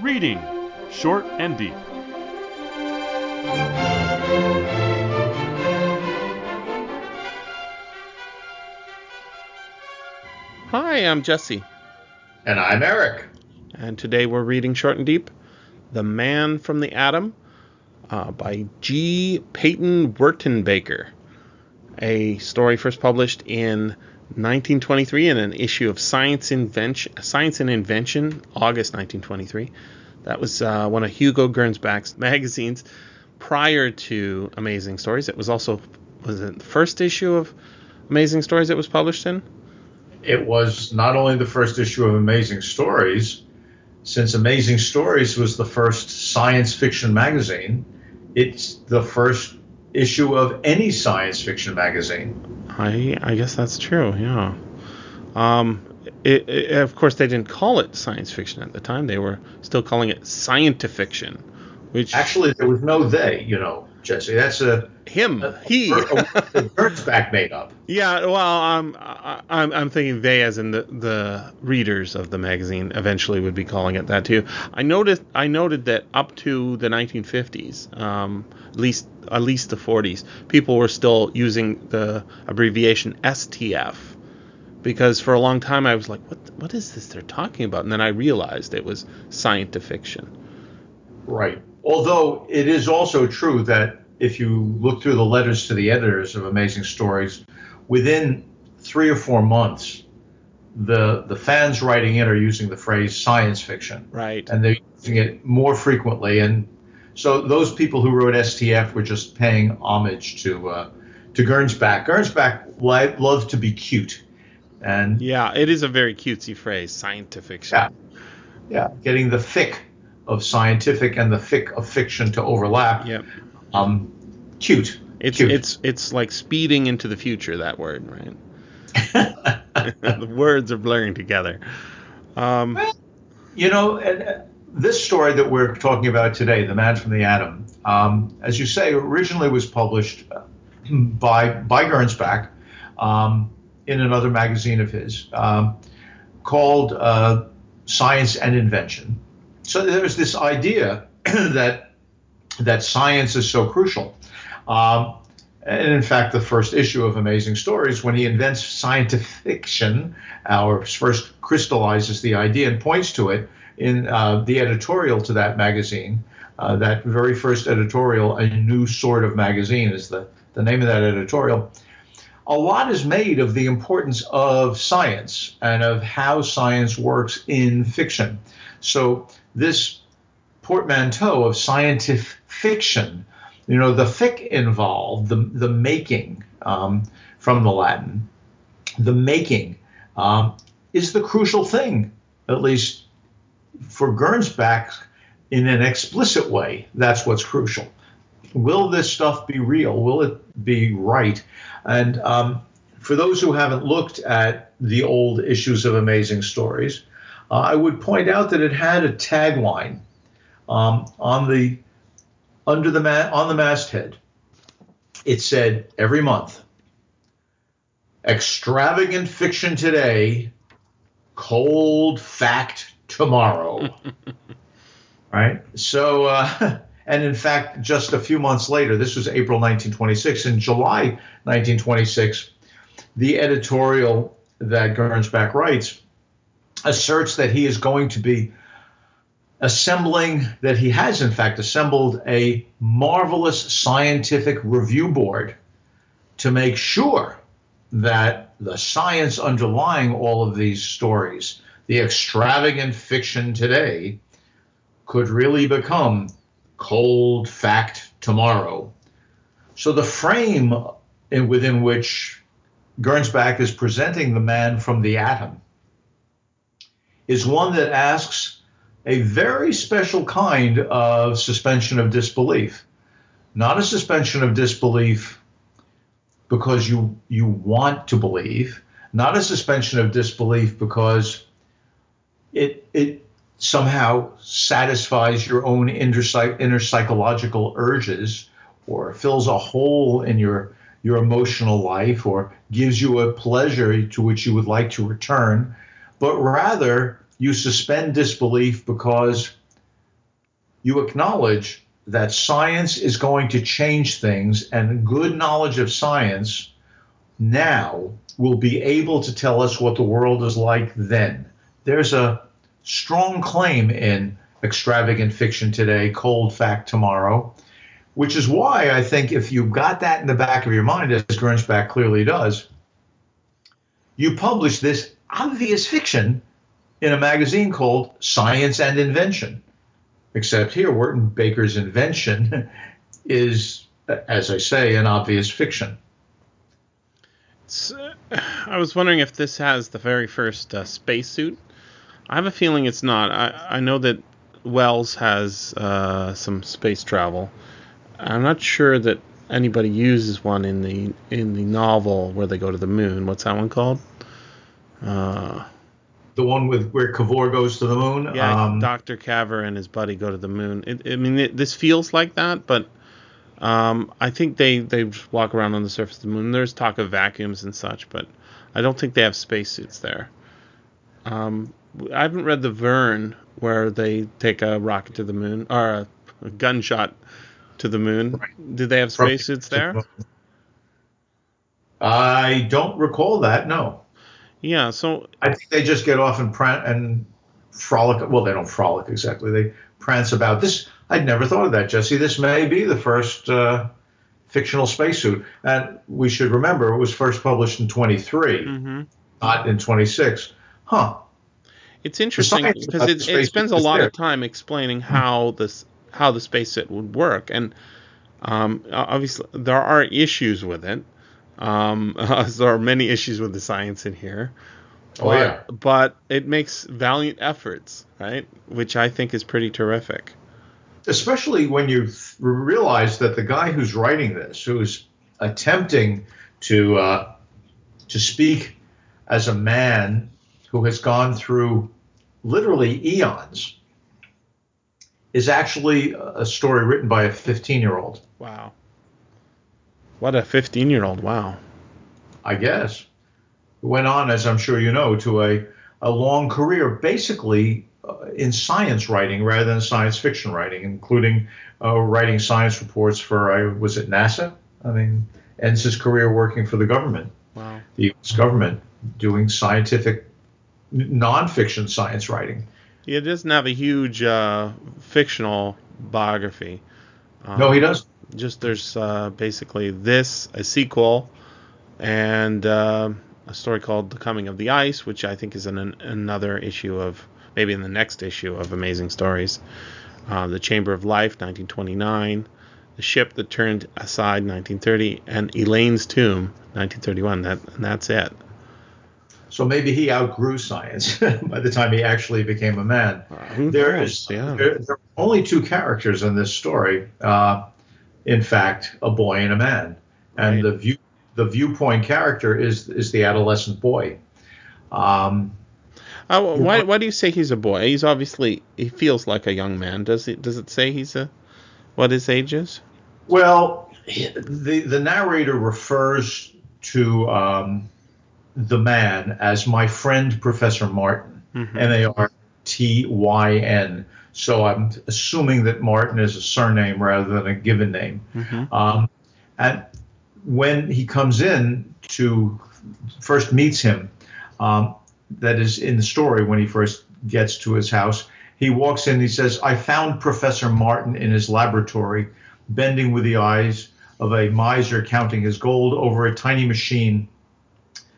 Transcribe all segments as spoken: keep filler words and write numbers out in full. Reading, Short and Deep. Hi, I'm Jesse. And I'm Eric. And today we're reading Short and Deep, The Man from the Atom, uh, by G. Peyton Wertenbaker. A story first published in nineteen twenty-three in an issue of Science, Invention, Science and Invention, August nineteen twenty-three. That was uh, one of Hugo Gernsback's magazines prior to Amazing Stories. It was also, was it the first issue of Amazing Stories it was published in? It was not only the first issue of Amazing Stories, since Amazing Stories was the first science fiction magazine, it's the first issue of any science fiction magazine. I I guess that's true, yeah. Um, it, it, of course, they didn't call it science fiction at the time. They were still calling it scientifiction, which... Actually, there was no they, you know. Jesse, that's a him. A, he. The Gernsback made up. Yeah, well, I'm I'm I'm thinking they, as in the, the readers of the magazine, eventually would be calling it that too. I noticed I noted that up to the nineteen fifties, um, at least at least the forties, people were still using the abbreviation S T F, because for a long time I was like, what what is this they're talking about? And then I realized it was scientifiction. Right. Although it is also true that if you look through the letters to the editors of Amazing Stories, within three or four months, the the fans writing in are using the phrase science fiction. Right. And they're using it more frequently. And so those people who wrote S T F were just paying homage to uh, to Gernsback. Gernsback li- loved to be cute. And yeah, it is a very cutesy phrase, scientific. Yeah. Yeah, getting the thick of scientific and the thick of fiction to overlap. Yep. Um, cute. It's cute. it's it's like speeding into the future, that word, right? The words are blurring together. Um, well, you know, and, uh, this story that we're talking about today, The Man from the Atom, um, as you say, originally was published by by Gernsback um, in another magazine of his um, called uh, Science and Invention. So there's this idea that that science is so crucial. Um, and in fact, the first issue of Amazing Stories, when he invents scientifiction, our first crystallizes the idea and points to it in uh, the editorial to that magazine, uh, that very first editorial, A New Sort of Magazine is the, the name of that editorial. A lot is made of the importance of science and of how science works in fiction. So this portmanteau of scientific fiction, you know, the fic involved, the the making, um, from the Latin, the making, um, is the crucial thing, at least for Gernsback in an explicit way. That's what's crucial. Will this stuff be real? Will it be right? And um, for those who haven't looked at the old issues of Amazing Stories, Uh, I would point out that it had a tagline um, on the under the ma- on the masthead. It said every month, extravagant fiction today, cold fact tomorrow. Right. So, uh, and in fact, just a few months later, this was April nineteen twenty-six. In July nineteen twenty-six, the editorial that Gernsback writes asserts that he is going to be assembling, that he has in fact assembled a marvelous scientific review board to make sure that the science underlying all of these stories, the extravagant fiction today, could really become cold fact tomorrow. So the frame in, within which Gernsback is presenting The Man from the Atom is one that asks a very special kind of suspension of disbelief. Not a suspension of disbelief because you you want to believe, not a suspension of disbelief because it it somehow satisfies your own inner, inner psychological urges, or fills a hole in your your emotional life, or gives you a pleasure to which you would like to return, but rather you suspend disbelief because you acknowledge that science is going to change things, and good knowledge of science now will be able to tell us what the world is like then. There's a strong claim in extravagant fiction today, cold fact tomorrow, which is why I think if you've got that in the back of your mind, as Gernsback clearly does, you publish this obvious fiction in a magazine called Science and Invention. Except here, Wertenbaker's invention is, as I say, an obvious fiction. So, I was wondering if this has the very first uh, spacesuit. I have a feeling it's not. I, I know that Wells has uh, some space travel. I'm not sure that anybody uses one in the in the novel where they go to the moon. What's that one called? Uh, the one with where Kavor goes to the moon. Yeah, um, Doctor Kavor and his buddy go to the moon. It, I mean, it, this feels like that, but um, I think they they just walk around on the surface of the moon. There's talk of vacuums and such, but I don't think they have spacesuits there. Um, I haven't read the Verne where they take a rocket to the moon or a, a gunshot to the moon. Right. Did they have spacesuits there? I don't recall that. No. Yeah, so I think they just get off and pran- and frolic. Well, they don't frolic exactly. They prance about. This I'd never thought of that, Jesse. This may be the first uh, fictional spacesuit, and we should remember it was first published in twenty-three, mm-hmm. not in twenty-six. Huh. It's interesting because it, it spends a lot there. of time explaining how this how the spacesuit would work, and um, obviously there are issues with it. Um, uh, there are many issues with the science in here, but, oh, yeah. but it makes valiant efforts, right? Which I think is pretty terrific. Especially when you th- realize that the guy who's writing this, who's attempting to, uh, to speak as a man who has gone through literally eons, is actually a story written by a fifteen-year-old. Wow. What a fifteen-year-old, wow. I guess. Went on, as I'm sure you know, to a, a long career basically uh, in science writing rather than science fiction writing, including uh, writing science reports for, I was it NASA? I mean, ends his career working for the government, wow. the U S government, doing scientific, nonfiction science writing. He doesn't have a huge uh, fictional biography. Um, no, he doesn't. Just there's uh, basically this, a sequel, and uh, a story called The Coming of the Ice, which I think is an, an, another issue of, maybe in the next issue of Amazing Stories. Uh, the Chamber of Life, nineteen twenty-nine. The Ship That Turned Aside, nineteen thirty. And Elaine's Tomb, nineteen thirty-one. That, and that's it. So maybe he outgrew science by the time he actually became a man. Uh, there, is, yeah. there, there are only two characters in this story. Uh, In fact, a boy and a man, and right. the view the viewpoint character is is the adolescent boy. Um, uh, why why do you say he's a boy? He's obviously he feels like a young man. Does it does it say he's a what his age is? Well, the the narrator refers to um, the man as my friend Professor Martin, mm-hmm. M A R T Y N. So I'm assuming that Martin is a surname rather than a given name. Mm-hmm. Um, and when he comes in to first meets him, um, that is in the story when he first gets to his house, he walks in and he says, I found Professor Martin in his laboratory, bending with the eyes of a miser counting his gold over a tiny machine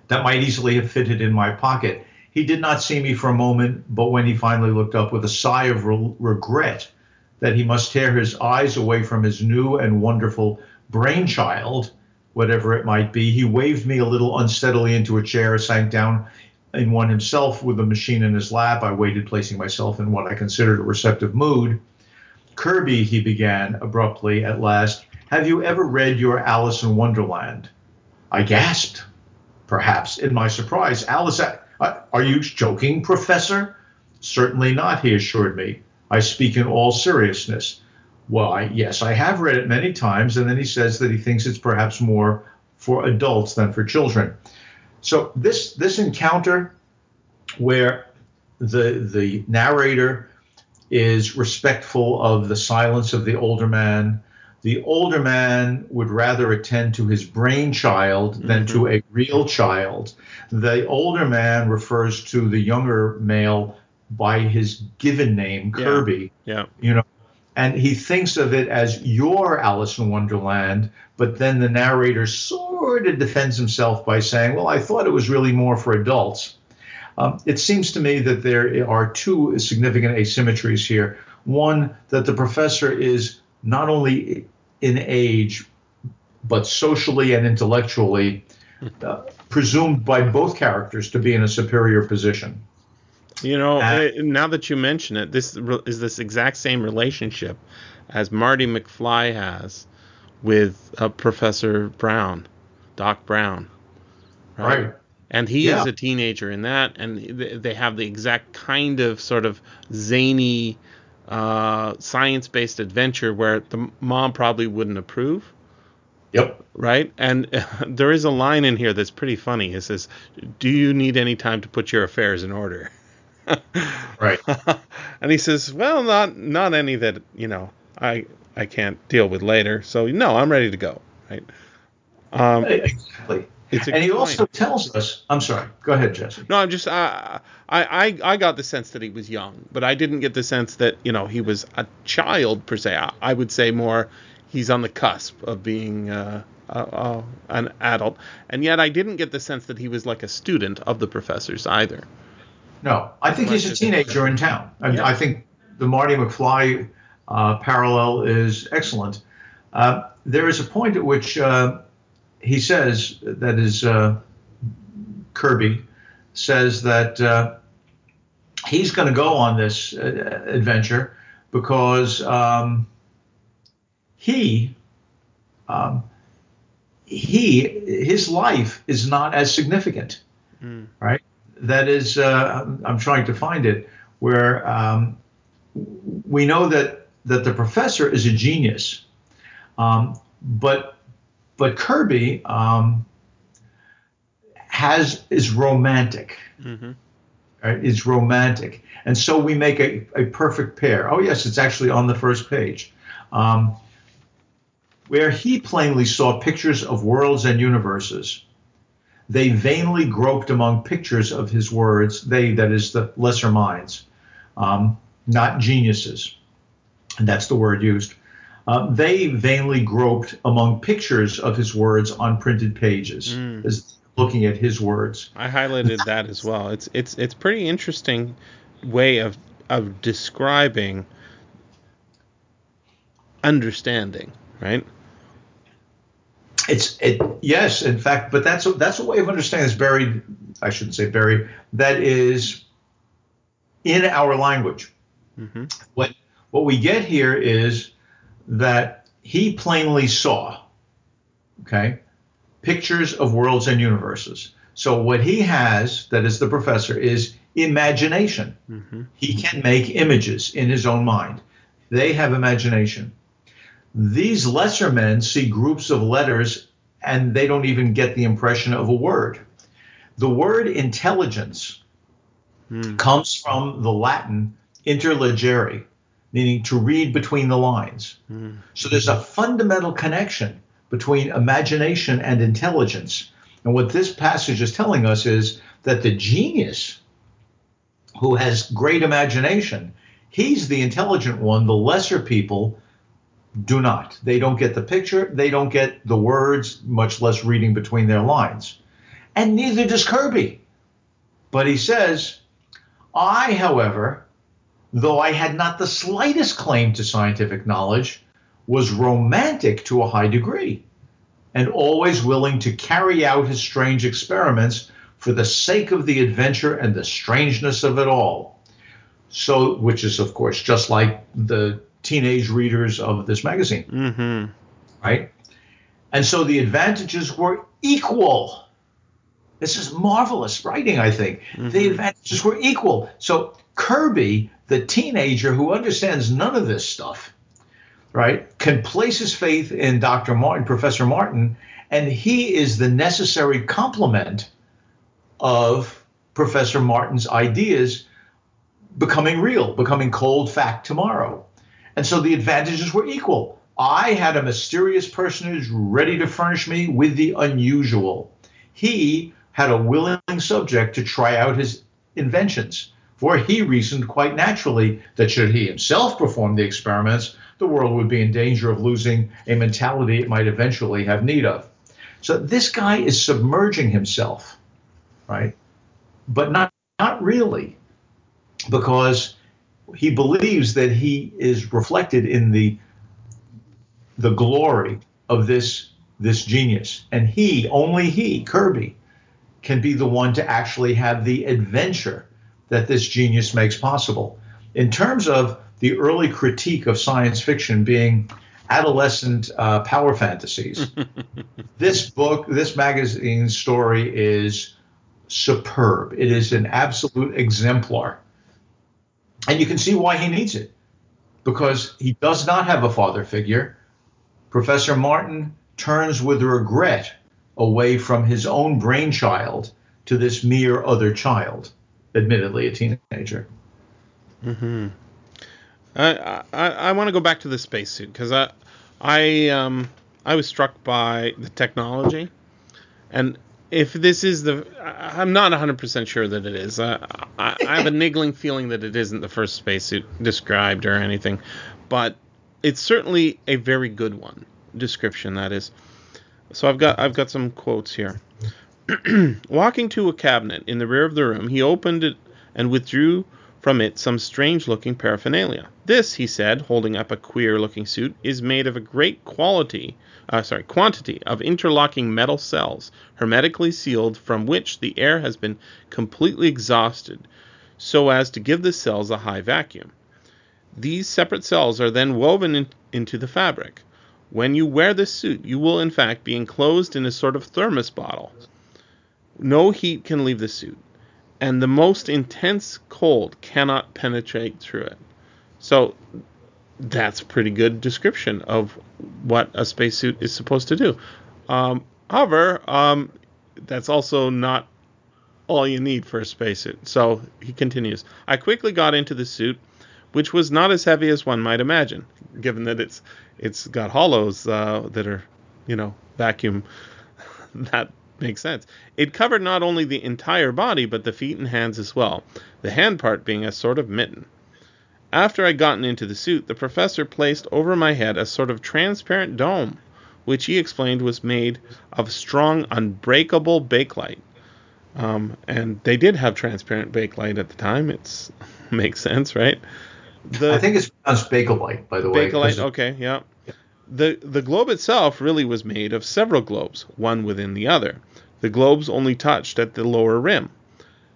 that might easily have fitted in my pocket. He did not see me for a moment, but when he finally looked up with a sigh of re- regret that he must tear his eyes away from his new and wonderful brainchild, whatever it might be, he waved me a little unsteadily into a chair, sank down in one himself with the machine in his lap. I waited, placing myself in what I considered a receptive mood. Kirby, he began abruptly at last, have you ever read your Alice in Wonderland? I gasped, perhaps, in my surprise. Alice... I- Are you joking, Professor? Certainly not, he assured me. I speak in all seriousness. Why, yes, I have read it many times, and then he says that he thinks it's perhaps more for adults than for children. So this this encounter where the the narrator is respectful of the silence of the older man. The older man would rather attend to his brainchild mm-hmm. than to a real child. The older man refers to the younger male by his given name, Kirby. Yeah. yeah. You know, and he thinks of it as your Alice in Wonderland, but then the narrator sort of defends himself by saying, well, I thought it was really more for adults. Um, it seems to me that there are two significant asymmetries here. One, that the professor is not only in age, but socially and intellectually uh, presumed by both characters to be in a superior position. You know, and, now that you mention it, this is this exact same relationship as Marty McFly has with uh, Professor Brown, Doc Brown. Right. right. And he yeah. is a teenager in that, and they have the exact kind of sort of zany uh, science-based adventure where the mom probably wouldn't approve. Yep. Right? And uh, there is a line in here that's pretty funny. It says, do you need any time to put your affairs in order? Right. And he says, well, not not any that, you know, I I can't deal with later. So, no, I'm ready to go. Right. Um, exactly. And he point. also tells us, I'm sorry, go ahead, Jesse. No, I'm just, uh, I, I, I got the sense that he was young, but I didn't get the sense that, you know, he was a child per se. I, I would say more he's on the cusp of being uh, uh, uh, an adult. And yet I didn't get the sense that he was like a student of the professor's either. No, I think he's a teenager in town. I, mean, yeah. I think the Marty McFly uh, parallel is excellent. Uh, there is a point at which... Uh, He says, that is, uh, Kirby says that uh, he's going to go on this uh, adventure because um, he, um, he, his life is not as significant, mm. right? That is, uh, I'm trying to find it, where um, we know that, that the professor is a genius, um, but... But Kirby um, has is romantic, mm-hmm. right? Is romantic, and so we make a, a perfect pair. Oh yes, it's actually on the first page, um, where he plainly saw pictures of worlds and universes. They vainly groped among pictures of his words. They, that is, the lesser minds, um, not geniuses, and that's the word used. Uh, they vainly groped among pictures of his words on printed pages, mm. as looking at his words. I highlighted that as well. It's it's it's pretty interesting way of of describing understanding, right? It's it yes, in fact, but that's a, that's a way of understanding that's buried. I shouldn't say buried. That is in our language. Mm-hmm. What what we get here is that he plainly saw, okay, pictures of worlds and universes. So what he has, that is the professor, is imagination. Mm-hmm. He can make images in his own mind. They have imagination. These lesser men see groups of letters, and they don't even get the impression of a word. The word intelligence mm. comes from the Latin interlegere, meaning to read between the lines. Mm. So there's a fundamental connection between imagination and intelligence. And what this passage is telling us is that the genius who has great imagination, he's the intelligent one. The lesser people do not. They don't get the picture. They don't get the words, much less reading between their lines. And neither does Kirby. But he says, I, however... though I had not the slightest claim to scientific knowledge, was romantic to a high degree, and always willing to carry out his strange experiments for the sake of the adventure and the strangeness of it all. So, which is, of course, just like the teenage readers of this magazine, mm-hmm. right? And so the advantages were equal. This is marvelous writing, I think. Mm-hmm. The advantages were equal. So Kirby, the teenager who understands none of this stuff, right, can place his faith in Doctor Martin, Professor Martin, and he is the necessary complement of Professor Martin's ideas becoming real, becoming cold fact tomorrow. And so the advantages were equal. I had a mysterious personage ready to furnish me with the unusual. He had a willing subject to try out his inventions, for he reasoned quite naturally that should he himself perform the experiments, the world would be in danger of losing a mentality it might eventually have need of. So this guy is submerging himself, right? But not, not really, because he believes that he is reflected in the the glory of this this genius. And he, only he, Kirby, can be the one to actually have the adventure that this genius makes possible. In terms of the early critique of science fiction being adolescent uh, power fantasies, this book, this magazine story is superb. It is an absolute exemplar. And you can see why he needs it, because he does not have a father figure. Professor Martin turns with regret away from his own brainchild to this mere other child, admittedly a teenager. Mm-hmm. I I, I want to go back to the spacesuit, because I I um I was struck by the technology, and if this is the, I'm not one hundred percent sure that it is. I, I, I have a niggling feeling that it isn't the first spacesuit described or anything, but it's certainly a very good one, description that is. So I've got I've got some quotes here. Walking to a cabinet in the rear of the room, he opened it and withdrew from it some strange-looking paraphernalia. This, he said, holding up a queer-looking suit, is made of a great quality, uh, sorry, quantity of interlocking metal cells, hermetically sealed, from which the air has been completely exhausted, so as to give the cells a high vacuum. These separate cells are then woven in, into the fabric. When you wear this suit, you will, in fact, be enclosed in a sort of thermos bottle. No heat can leave the suit, and the most intense cold cannot penetrate through it. So that's a pretty good description of what a spacesuit is supposed to do. Um, however, um, that's also not all you need for a spacesuit. So he continues, I quickly got into the suit, which was not as heavy as one might imagine, given that it's it's got hollows uh, that are, you know, vacuum. That makes sense. It covered not only the entire body, but the feet and hands as well, the hand part being a sort of mitten. After I'd gotten into the suit, the professor placed over my head a sort of transparent dome, which he explained was made of strong, unbreakable bakelite. Um, and they did have transparent bakelite at the time. It makes sense, right? The, I think it's pronounced Bakelite, by the way. Bakelite, okay, yeah. The, the globe itself really was made of several globes, one within the other. The globes only touched at the lower rim.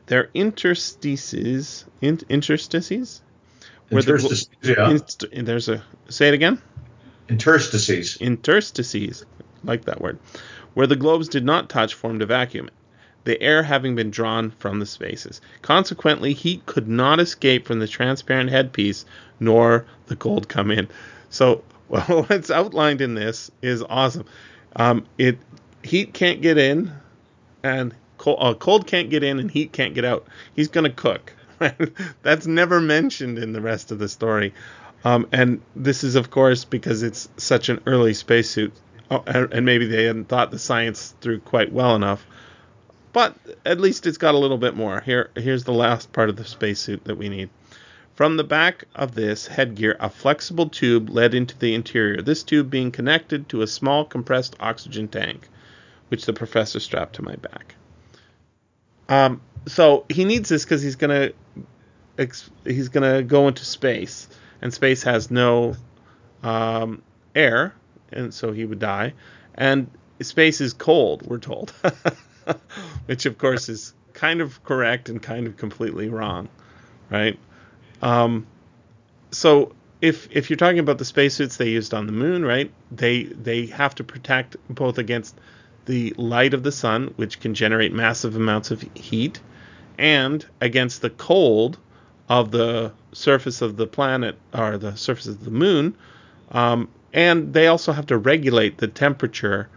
Their interstices... In, interstices? Interstices, the glo- yeah. Inst- there's a... Say it again? Interstices. Interstices. Like that word. Where the globes did not touch formed a vacuum, the air having been drawn from the spaces. Consequently, heat could not escape from the transparent headpiece, nor the cold come in. So, well, what's outlined in this is awesome. Um, it heat can't get in, and cold, uh, cold can't get in, and heat can't get out. He's going to cook. That's never mentioned in the rest of the story. Um, and this is, of course, because it's such an early spacesuit, oh, and maybe they hadn't thought the science through quite well enough. But at least it's got a little bit more. Here, here's the last part of the spacesuit that we need. From the back of this headgear, a flexible tube led into the interior, this tube being connected to a small compressed oxygen tank, which the professor strapped to my back. Um, so he needs this because he's gonna ex- he's gonna go into space, and space has no um, air, and so he would die. And space is cold, we're told. Which, of course, is kind of correct and kind of completely wrong, right? Um, so if if you're talking about the spacesuits they used on the moon, right, they they have to protect both against the light of the sun, which can generate massive amounts of heat, and against the cold of the surface of the planet or the surface of the moon. Um, and they also have to regulate the temperature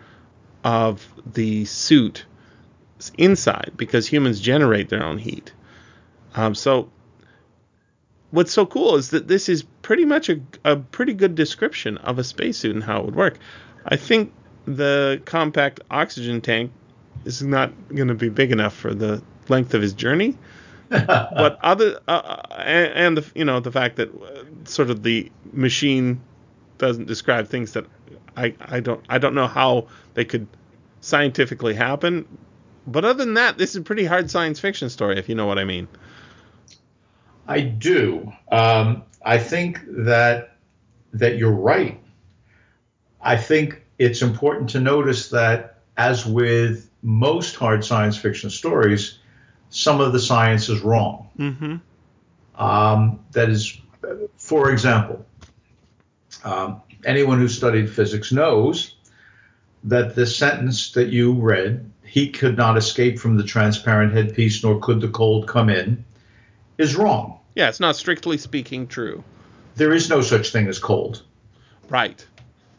of the suit inside, because humans generate their own heat. Um, so what's so cool is that this is pretty much a, a pretty good description of a spacesuit and how it would work. I think the compact oxygen tank is not going to be big enough for the length of his journey. But other uh, and, and the, you know, the fact that sort of the machine doesn't describe things that I, I don't I don't know how they could scientifically happen. But other than that, this is a pretty hard science fiction story, if you know what I mean. I do. Um, I think that that you're right. I think it's important to notice that, as with most hard science fiction stories, some of the science is wrong. Mm-hmm. Um, that is, for example, um, anyone who studied physics knows that the sentence that you read, "Heat could not escape from the transparent headpiece, nor could the cold come in," is wrong. Yeah, it's not strictly speaking true. There is no such thing as cold. Right.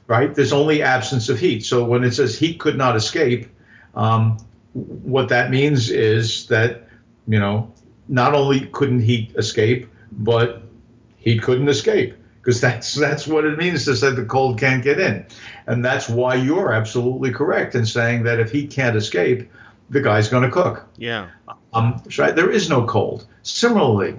Right? There's only absence of heat. So when it says heat could not escape, um, what that means is that, you know, not only couldn't heat escape, but heat couldn't escape, because that's that's what it means to say the cold can't get in. And that's why you're absolutely correct in saying that if heat can't escape, the guy's going to cook. Yeah. Um, so there is no cold. Similarly,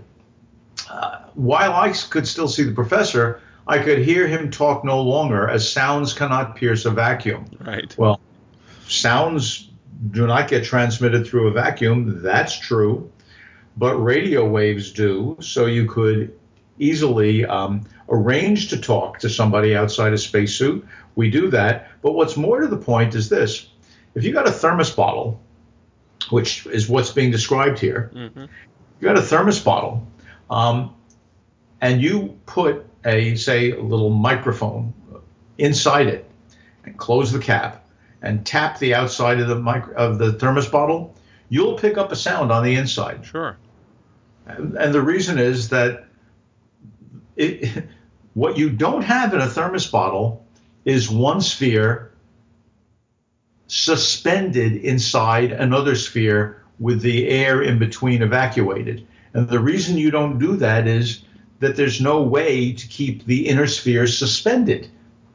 uh, while I could still see the professor, I could hear him talk no longer, as sounds cannot pierce a vacuum. Right. Well, sounds do not get transmitted through a vacuum. That's true. But radio waves do. So you could easily um, arrange to talk to somebody outside a spacesuit. We do that. But what's more to the point is this. If you got a thermos bottle, which is what's being described here, mm-hmm. you got a thermos bottle, um, and you put a, say, a little microphone inside it, and close the cap, and tap the outside of the micro- of the thermos bottle, you'll pick up a sound on the inside. Sure. And, and the reason is that it, what you don't have in a thermos bottle is one sphere suspended inside another sphere with the air in between evacuated. And the reason you don't do that is that there's no way to keep the inner sphere suspended.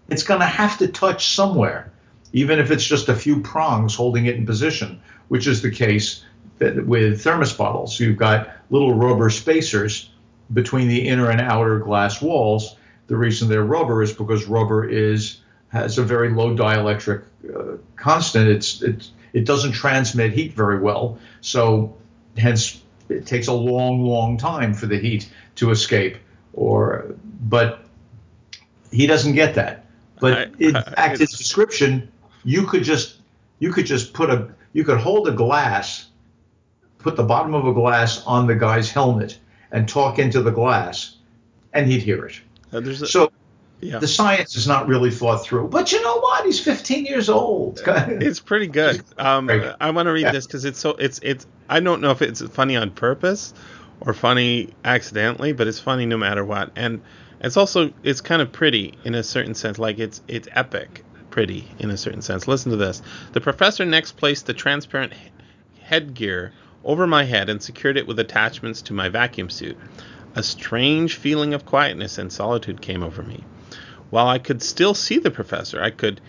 It's going to have to touch somewhere, even if it's just a few prongs holding it in position, which is the case that with thermos bottles. You've got little rubber spacers between the inner and outer glass walls. The reason they're rubber is because rubber is has a very low dielectric uh, constant. It's, it's it doesn't transmit heat very well, so hence it takes a long, long time for the heat to escape. Or, but he doesn't get that. But I, in I, fact, his description, you could just you could just put a you could hold a glass, put the bottom of a glass on the guy's helmet, and talk into the glass, and he'd hear it. A, so. Yeah. The science is not really thought through. But you know what? He's fifteen years old. It's pretty good. Um, I want to read yeah. this because it's so it's it's. I don't know if it's funny on purpose or funny accidentally, but it's funny no matter what. And it's also it's kind of pretty in a certain sense. Like it's it's epic pretty in a certain sense. Listen to this. The professor next placed the transparent headgear over my head and secured it with attachments to my vacuum suit. A strange feeling of quietness and solitude came over me. While I could still see the professor, I could,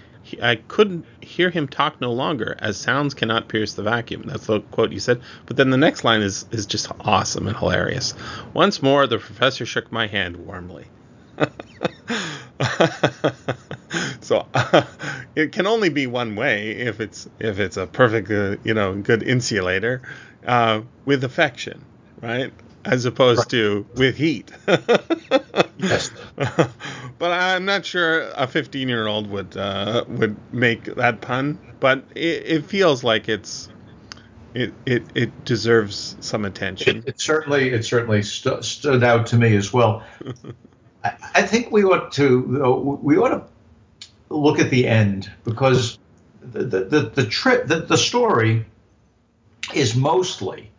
I couldn't hear him talk no longer, as sounds cannot pierce the vacuum. That's the quote you said. But then the next line is, is just awesome and hilarious. Once more, the professor shook my hand warmly. So uh, it can only be one way if it's if it's a perfect, uh, you know, good insulator uh, with affection, right? As opposed right. to with heat. Yes. But I'm not sure a fifteen-year-old would uh, would make that pun. But it, it feels like it's it it, it deserves some attention. It, it certainly it certainly st- stood out to me as well. I, I think we ought to we ought to look at the end, because the the the, the trip the, the story is mostly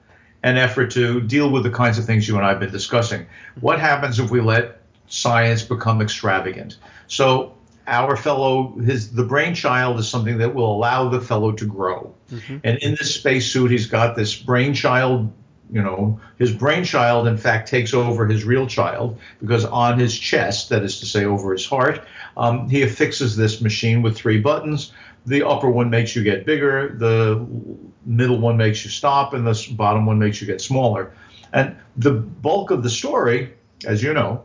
an effort to deal with the kinds of things you and I have been discussing. What happens if we let science become extravagant? So our fellow, his the brainchild is something that will allow the fellow to grow. Mm-hmm. And in this spacesuit, he's got this brainchild you know, his brainchild, in fact, takes over his real child, because on his chest, that is to say over his heart, um, he affixes this machine with three buttons. The upper one makes you get bigger, the middle one makes you stop, and the bottom one makes you get smaller. And the bulk of the story, as you know,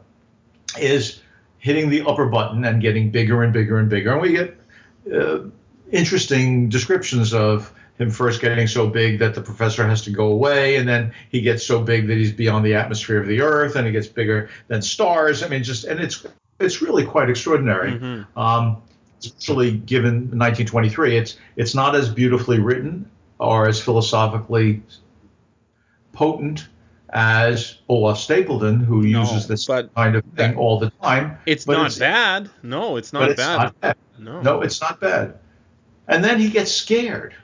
is hitting the upper button and getting bigger and bigger and bigger. And we get uh, interesting descriptions of him first getting so big that the professor has to go away, and then he gets so big that he's beyond the atmosphere of the Earth, and he gets bigger than stars. I mean, just and it's it's really quite extraordinary. Mm-hmm. Um, especially given nineteen twenty-three, it's it's not as beautifully written or as philosophically potent as Olaf Stapledon, who no, uses this kind of thing all the time. It's but not it's, bad. No, it's not, but bad. It's not bad. No. no, it's not bad. And then he gets scared,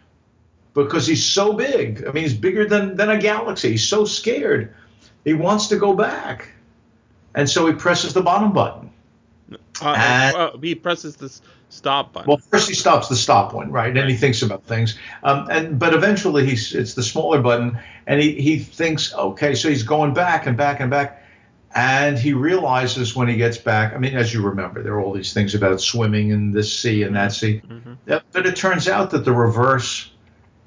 because he's so big. I mean, he's bigger than, than a galaxy. He's so scared. He wants to go back. And so he presses the bottom button. Uh, and, uh, he presses the stop button. Well, first he stops the stop one, right? And he thinks about things. Um, and But eventually he's, it's the smaller button. And he, he thinks, okay, so he's going back and back and back. And he realizes when he gets back, I mean, as you remember, there are all these things about swimming in this sea and that sea. Mm-hmm. Yeah, but it turns out that the reverse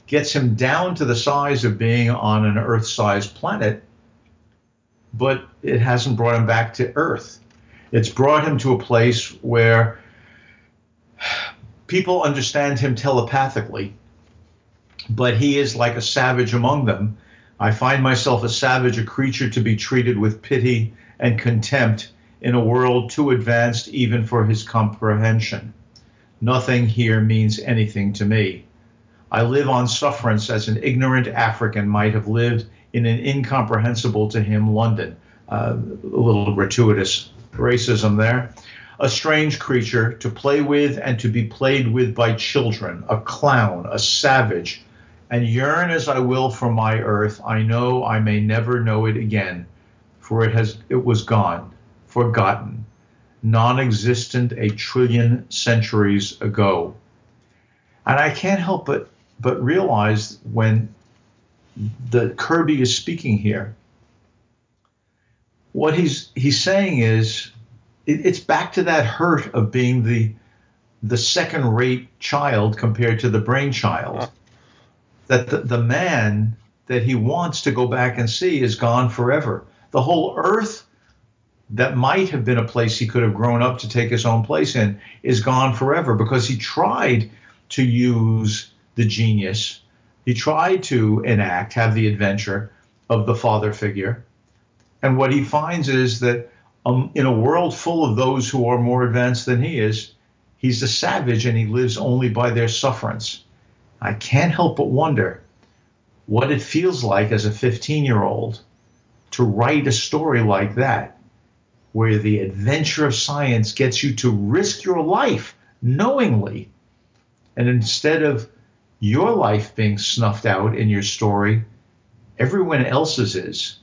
gets him down to the size of being on an Earth-sized planet, but it hasn't brought him back to Earth. It's brought him to a place where people understand him telepathically, but he is like a savage among them. I find myself a savage, a creature to be treated with pity and contempt in a world too advanced even for his comprehension. Nothing here means anything to me. I live on sufferance as an ignorant African might have lived in an incomprehensible to him London. Uh, a little gratuitous racism there. A strange creature to play with and to be played with by children, a clown, a savage. And yearn as I will for my earth, I know I may never know it again, for it has it was gone, forgotten, non-existent a trillion centuries ago. And I can't help but But realize when the Kirby is speaking here, what he's he's saying is it, it's back to that hurt of being the the second-rate child compared to the brainchild. That the, the man that he wants to go back and see is gone forever. The whole earth that might have been a place he could have grown up to take his own place in is gone forever, because he tried to use the genius. He tried to enact, have the adventure of the father figure. And what he finds is that um, in a world full of those who are more advanced than he is, he's a savage and he lives only by their sufferance. I can't help but wonder what it feels like as a fifteen-year-old to write a story like that, where the adventure of science gets you to risk your life knowingly, and instead of your life being snuffed out in your story, everyone else's is.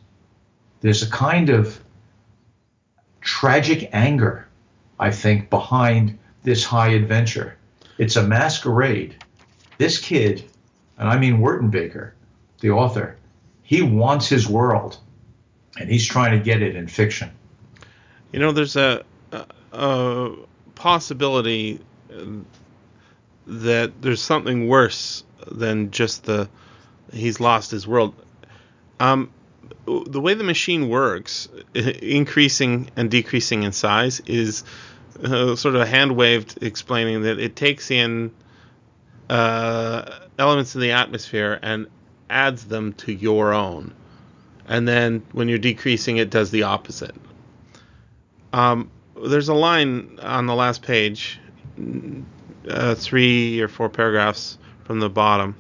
There's a kind of tragic anger, I think, behind this high adventure. It's a masquerade. This kid, and I mean Wertenbaker, the author, he wants his world, and he's trying to get it in fiction. You know, there's a, a, a possibility that there's something worse than just the he's lost his world. Um, the way the machine works, increasing and decreasing in size, is uh, sort of a hand-waved explaining that it takes in uh, elements in the atmosphere and adds them to your own. And then when you're decreasing, it does the opposite. Um, there's a line on the last page, Uh, three or four paragraphs from the bottom,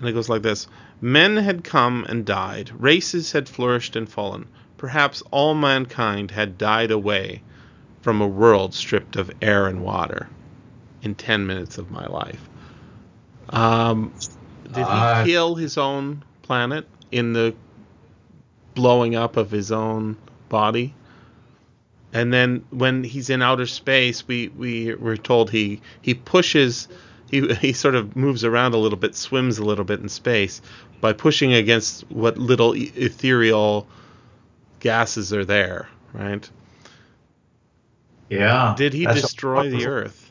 and it goes like this. Men had come and died. Races had flourished and fallen. Perhaps all mankind had died away from a world stripped of air and water in ten minutes of my life. Um, did uh, he kill his own planet in the blowing up of his own body? And then when he's in outer space, we, we were told he, he pushes he he sort of moves around a little bit, swims a little bit in space by pushing against what little e- ethereal gases are there, right? Yeah. Did he destroy the Earth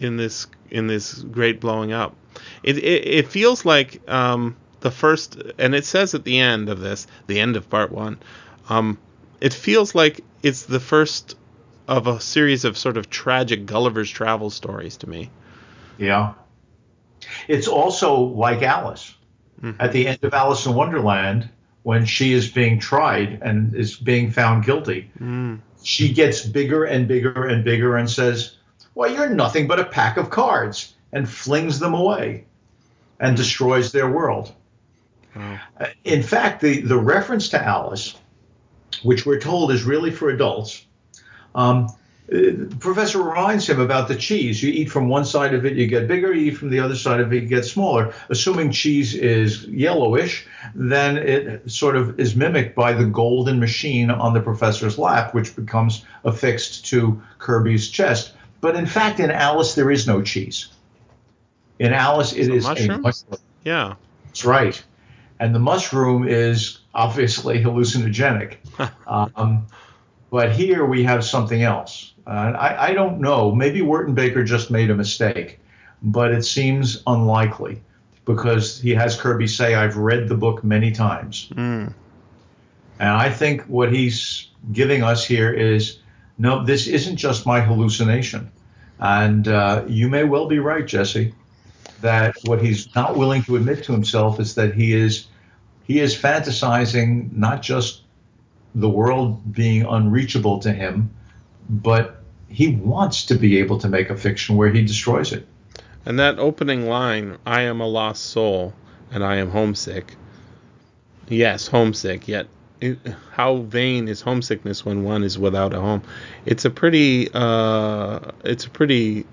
in this in this great blowing up? It it, it feels like um, the first, and it says at the end of this, the end of part one, um, it feels like it's the first of a series of sort of tragic Gulliver's Travel stories to me. Yeah. It's also like Alice. Mm-hmm. At the end of Alice in Wonderland, when she is being tried and is being found guilty, mm. she gets bigger and bigger and bigger and says, well, you're nothing but a pack of cards, and flings them away and destroys their world. Wow. In fact, the, the reference to Alice, which we're told is really for adults, Um, the professor reminds him about the cheese. You eat from one side of it, you get bigger. You eat from the other side of it, you get smaller. Assuming cheese is yellowish, then it sort of is mimicked by the golden machine on the professor's lap, which becomes affixed to Kirby's chest. But in fact, in Alice, there is no cheese. In Alice, it is a mushroom. Yeah. That's right. And the mushroom is obviously hallucinogenic. um But here we have something else. Uh, I, I don't know. Maybe Wertenbaker just made a mistake, but it seems unlikely because he has Kirby say, I've read the book many times. Mm. And I think what he's giving us here is, no, this isn't just my hallucination. And uh, you may well be right, Jesse, that what he's not willing to admit to himself is that he is he is fantasizing not just the world being unreachable to him, but he wants to be able to make a fiction where he destroys it. And that opening line, I am a lost soul and I am homesick. Yes, homesick, yet it, how vain is homesickness when one is without a home? It's a pretty, uh, it's a pretty,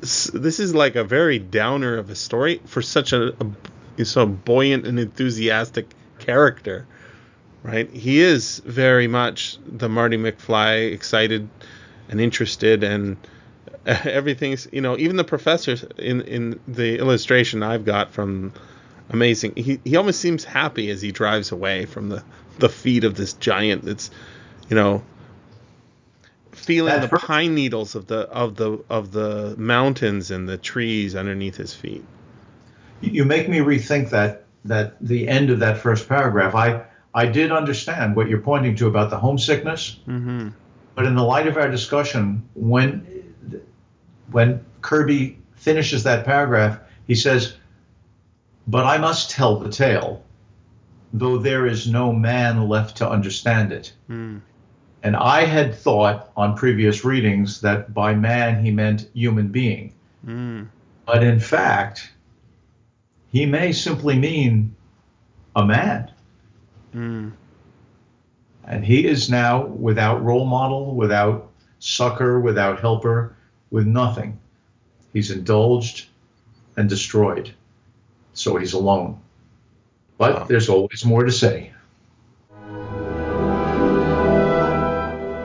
this is like a very downer of a story for such a, a so buoyant and enthusiastic character. Right, he is very much the Marty McFly, excited and interested, and everything's, you know, even the professor in, in the illustration I've got from Amazing, he, he almost seems happy as he drives away from the, the feet of this giant that's, you know, feeling that the hurt. pine needles of the of the of the mountains and the trees underneath his feet. You make me rethink that that the end of that first paragraph. I I did understand what you're pointing to about the homesickness, mm-hmm. but in the light of our discussion, when when Kirby finishes that paragraph, he says, but I must tell the tale, though there is no man left to understand it. Mm. And I had thought on previous readings that by man he meant human being. Mm. But in fact, he may simply mean a man. Mm. And he is now without role model, without succor, without helper, with nothing. He's indulged and destroyed. So he's alone. But wow. There's always more to say.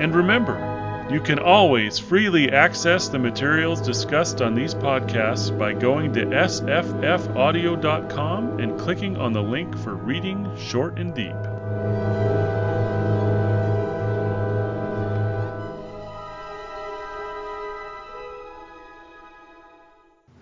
And remember, you can always freely access the materials discussed on these podcasts by going to s f f audio dot com and clicking on the link for Reading Short and Deep.